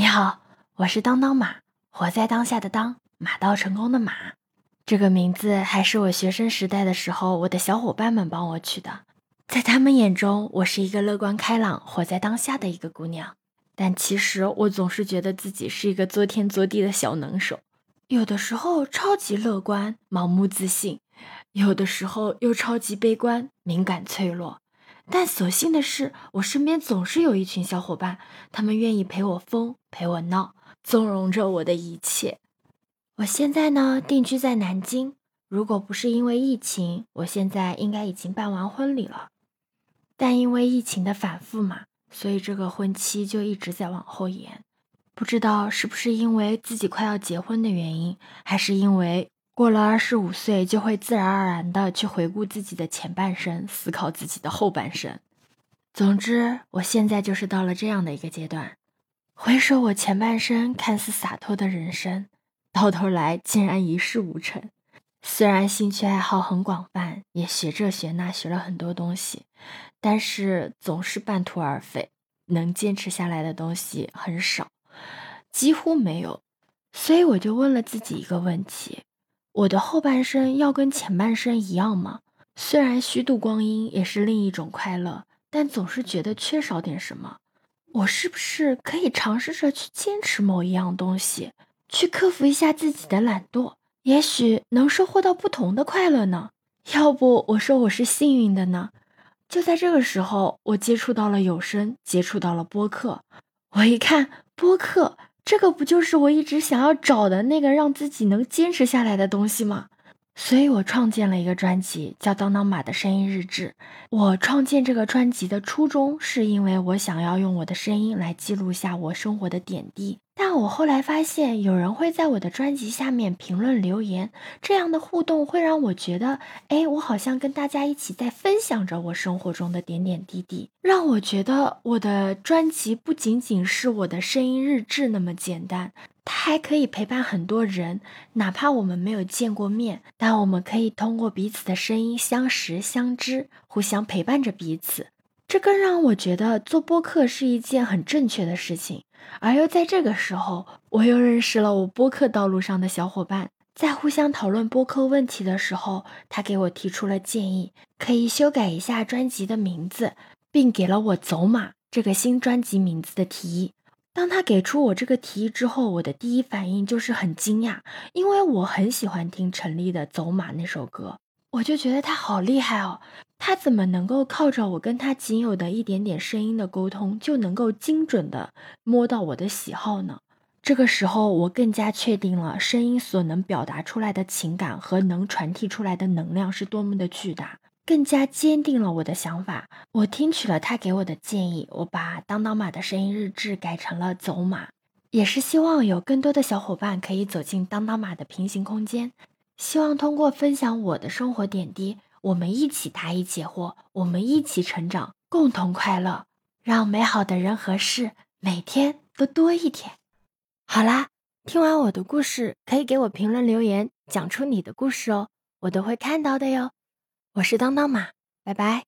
你好，我是当当马，活在当下的当，马到成功的马。这个名字还是我学生时代的时候，我的小伙伴们帮我取的。在他们眼中，我是一个乐观开朗、活在当下的一个姑娘。但其实我总是觉得自己是一个作天作地的小能手，有的时候超级乐观、盲目自信，有的时候又超级悲观、敏感脆弱。但所幸的是，我身边总是有一群小伙伴，他们愿意陪我疯、陪我闹，纵容着我的一切。我现在呢，定居在南京，如果不是因为疫情，我现在应该已经办完婚礼了。但因为疫情的反复嘛，所以这个婚期就一直在往后延，不知道是不是因为自己快要结婚的原因，还是因为过了25岁就会自然而然的去回顾自己的前半生，思考自己的后半生。总之，我现在就是到了这样的一个阶段，回首我前半生看似洒脱的人生，到头来竟然一事无成。虽然兴趣爱好很广泛，也学这学那，学了很多东西，但是总是半途而废，能坚持下来的东西很少，几乎没有。所以我就问了自己一个问题，我的后半生要跟前半生一样吗？虽然虚度光阴也是另一种快乐，但总是觉得缺少点什么。我是不是可以尝试着去坚持某一样东西，去克服一下自己的懒惰，也许能收获到不同的快乐呢？要不我说我是幸运的呢？就在这个时候，我接触到了有声，接触到了播客。我一看播客，这个不就是我一直想要找的那个让自己能坚持下来的东西吗？所以我创建了一个专辑，叫当当马的声音日志。我创建这个专辑的初衷是因为我想要用我的声音来记录下我生活的点滴。但我后来发现有人会在我的专辑下面评论留言，这样的互动会让我觉得，我好像跟大家一起在分享着我生活中的点点滴滴，让我觉得我的专辑不仅仅是我的声音日志那么简单，它还可以陪伴很多人，哪怕我们没有见过面，但我们可以通过彼此的声音相识相知，互相陪伴着彼此。这更让我觉得做播客是一件很正确的事情。而又在这个时候，我又认识了我播客道路上的小伙伴，在互相讨论播客问题的时候，他给我提出了建议，可以修改一下专辑的名字，并给了我走马这个新专辑名字的提议。当他给出我这个提议之后，我的第一反应就是很惊讶，因为我很喜欢听陈粒的走马那首歌，我就觉得他好厉害哦，他怎么能够靠着我跟他仅有的一点点声音的沟通，就能够精准的摸到我的喜好呢？这个时候我更加确定了声音所能表达出来的情感和能传递出来的能量是多么的巨大，更加坚定了我的想法。我听取了他给我的建议，我把当当马的声音日志改成了走马，也是希望有更多的小伙伴可以走进当当马的平行空间，希望通过分享我的生活点滴，我们一起答疑解惑，我们一起成长，共同快乐，让美好的人和事每天都多一点。好啦，听完我的故事，可以给我评论留言，讲出你的故事哦，我都会看到的哟。我是当当马，拜拜。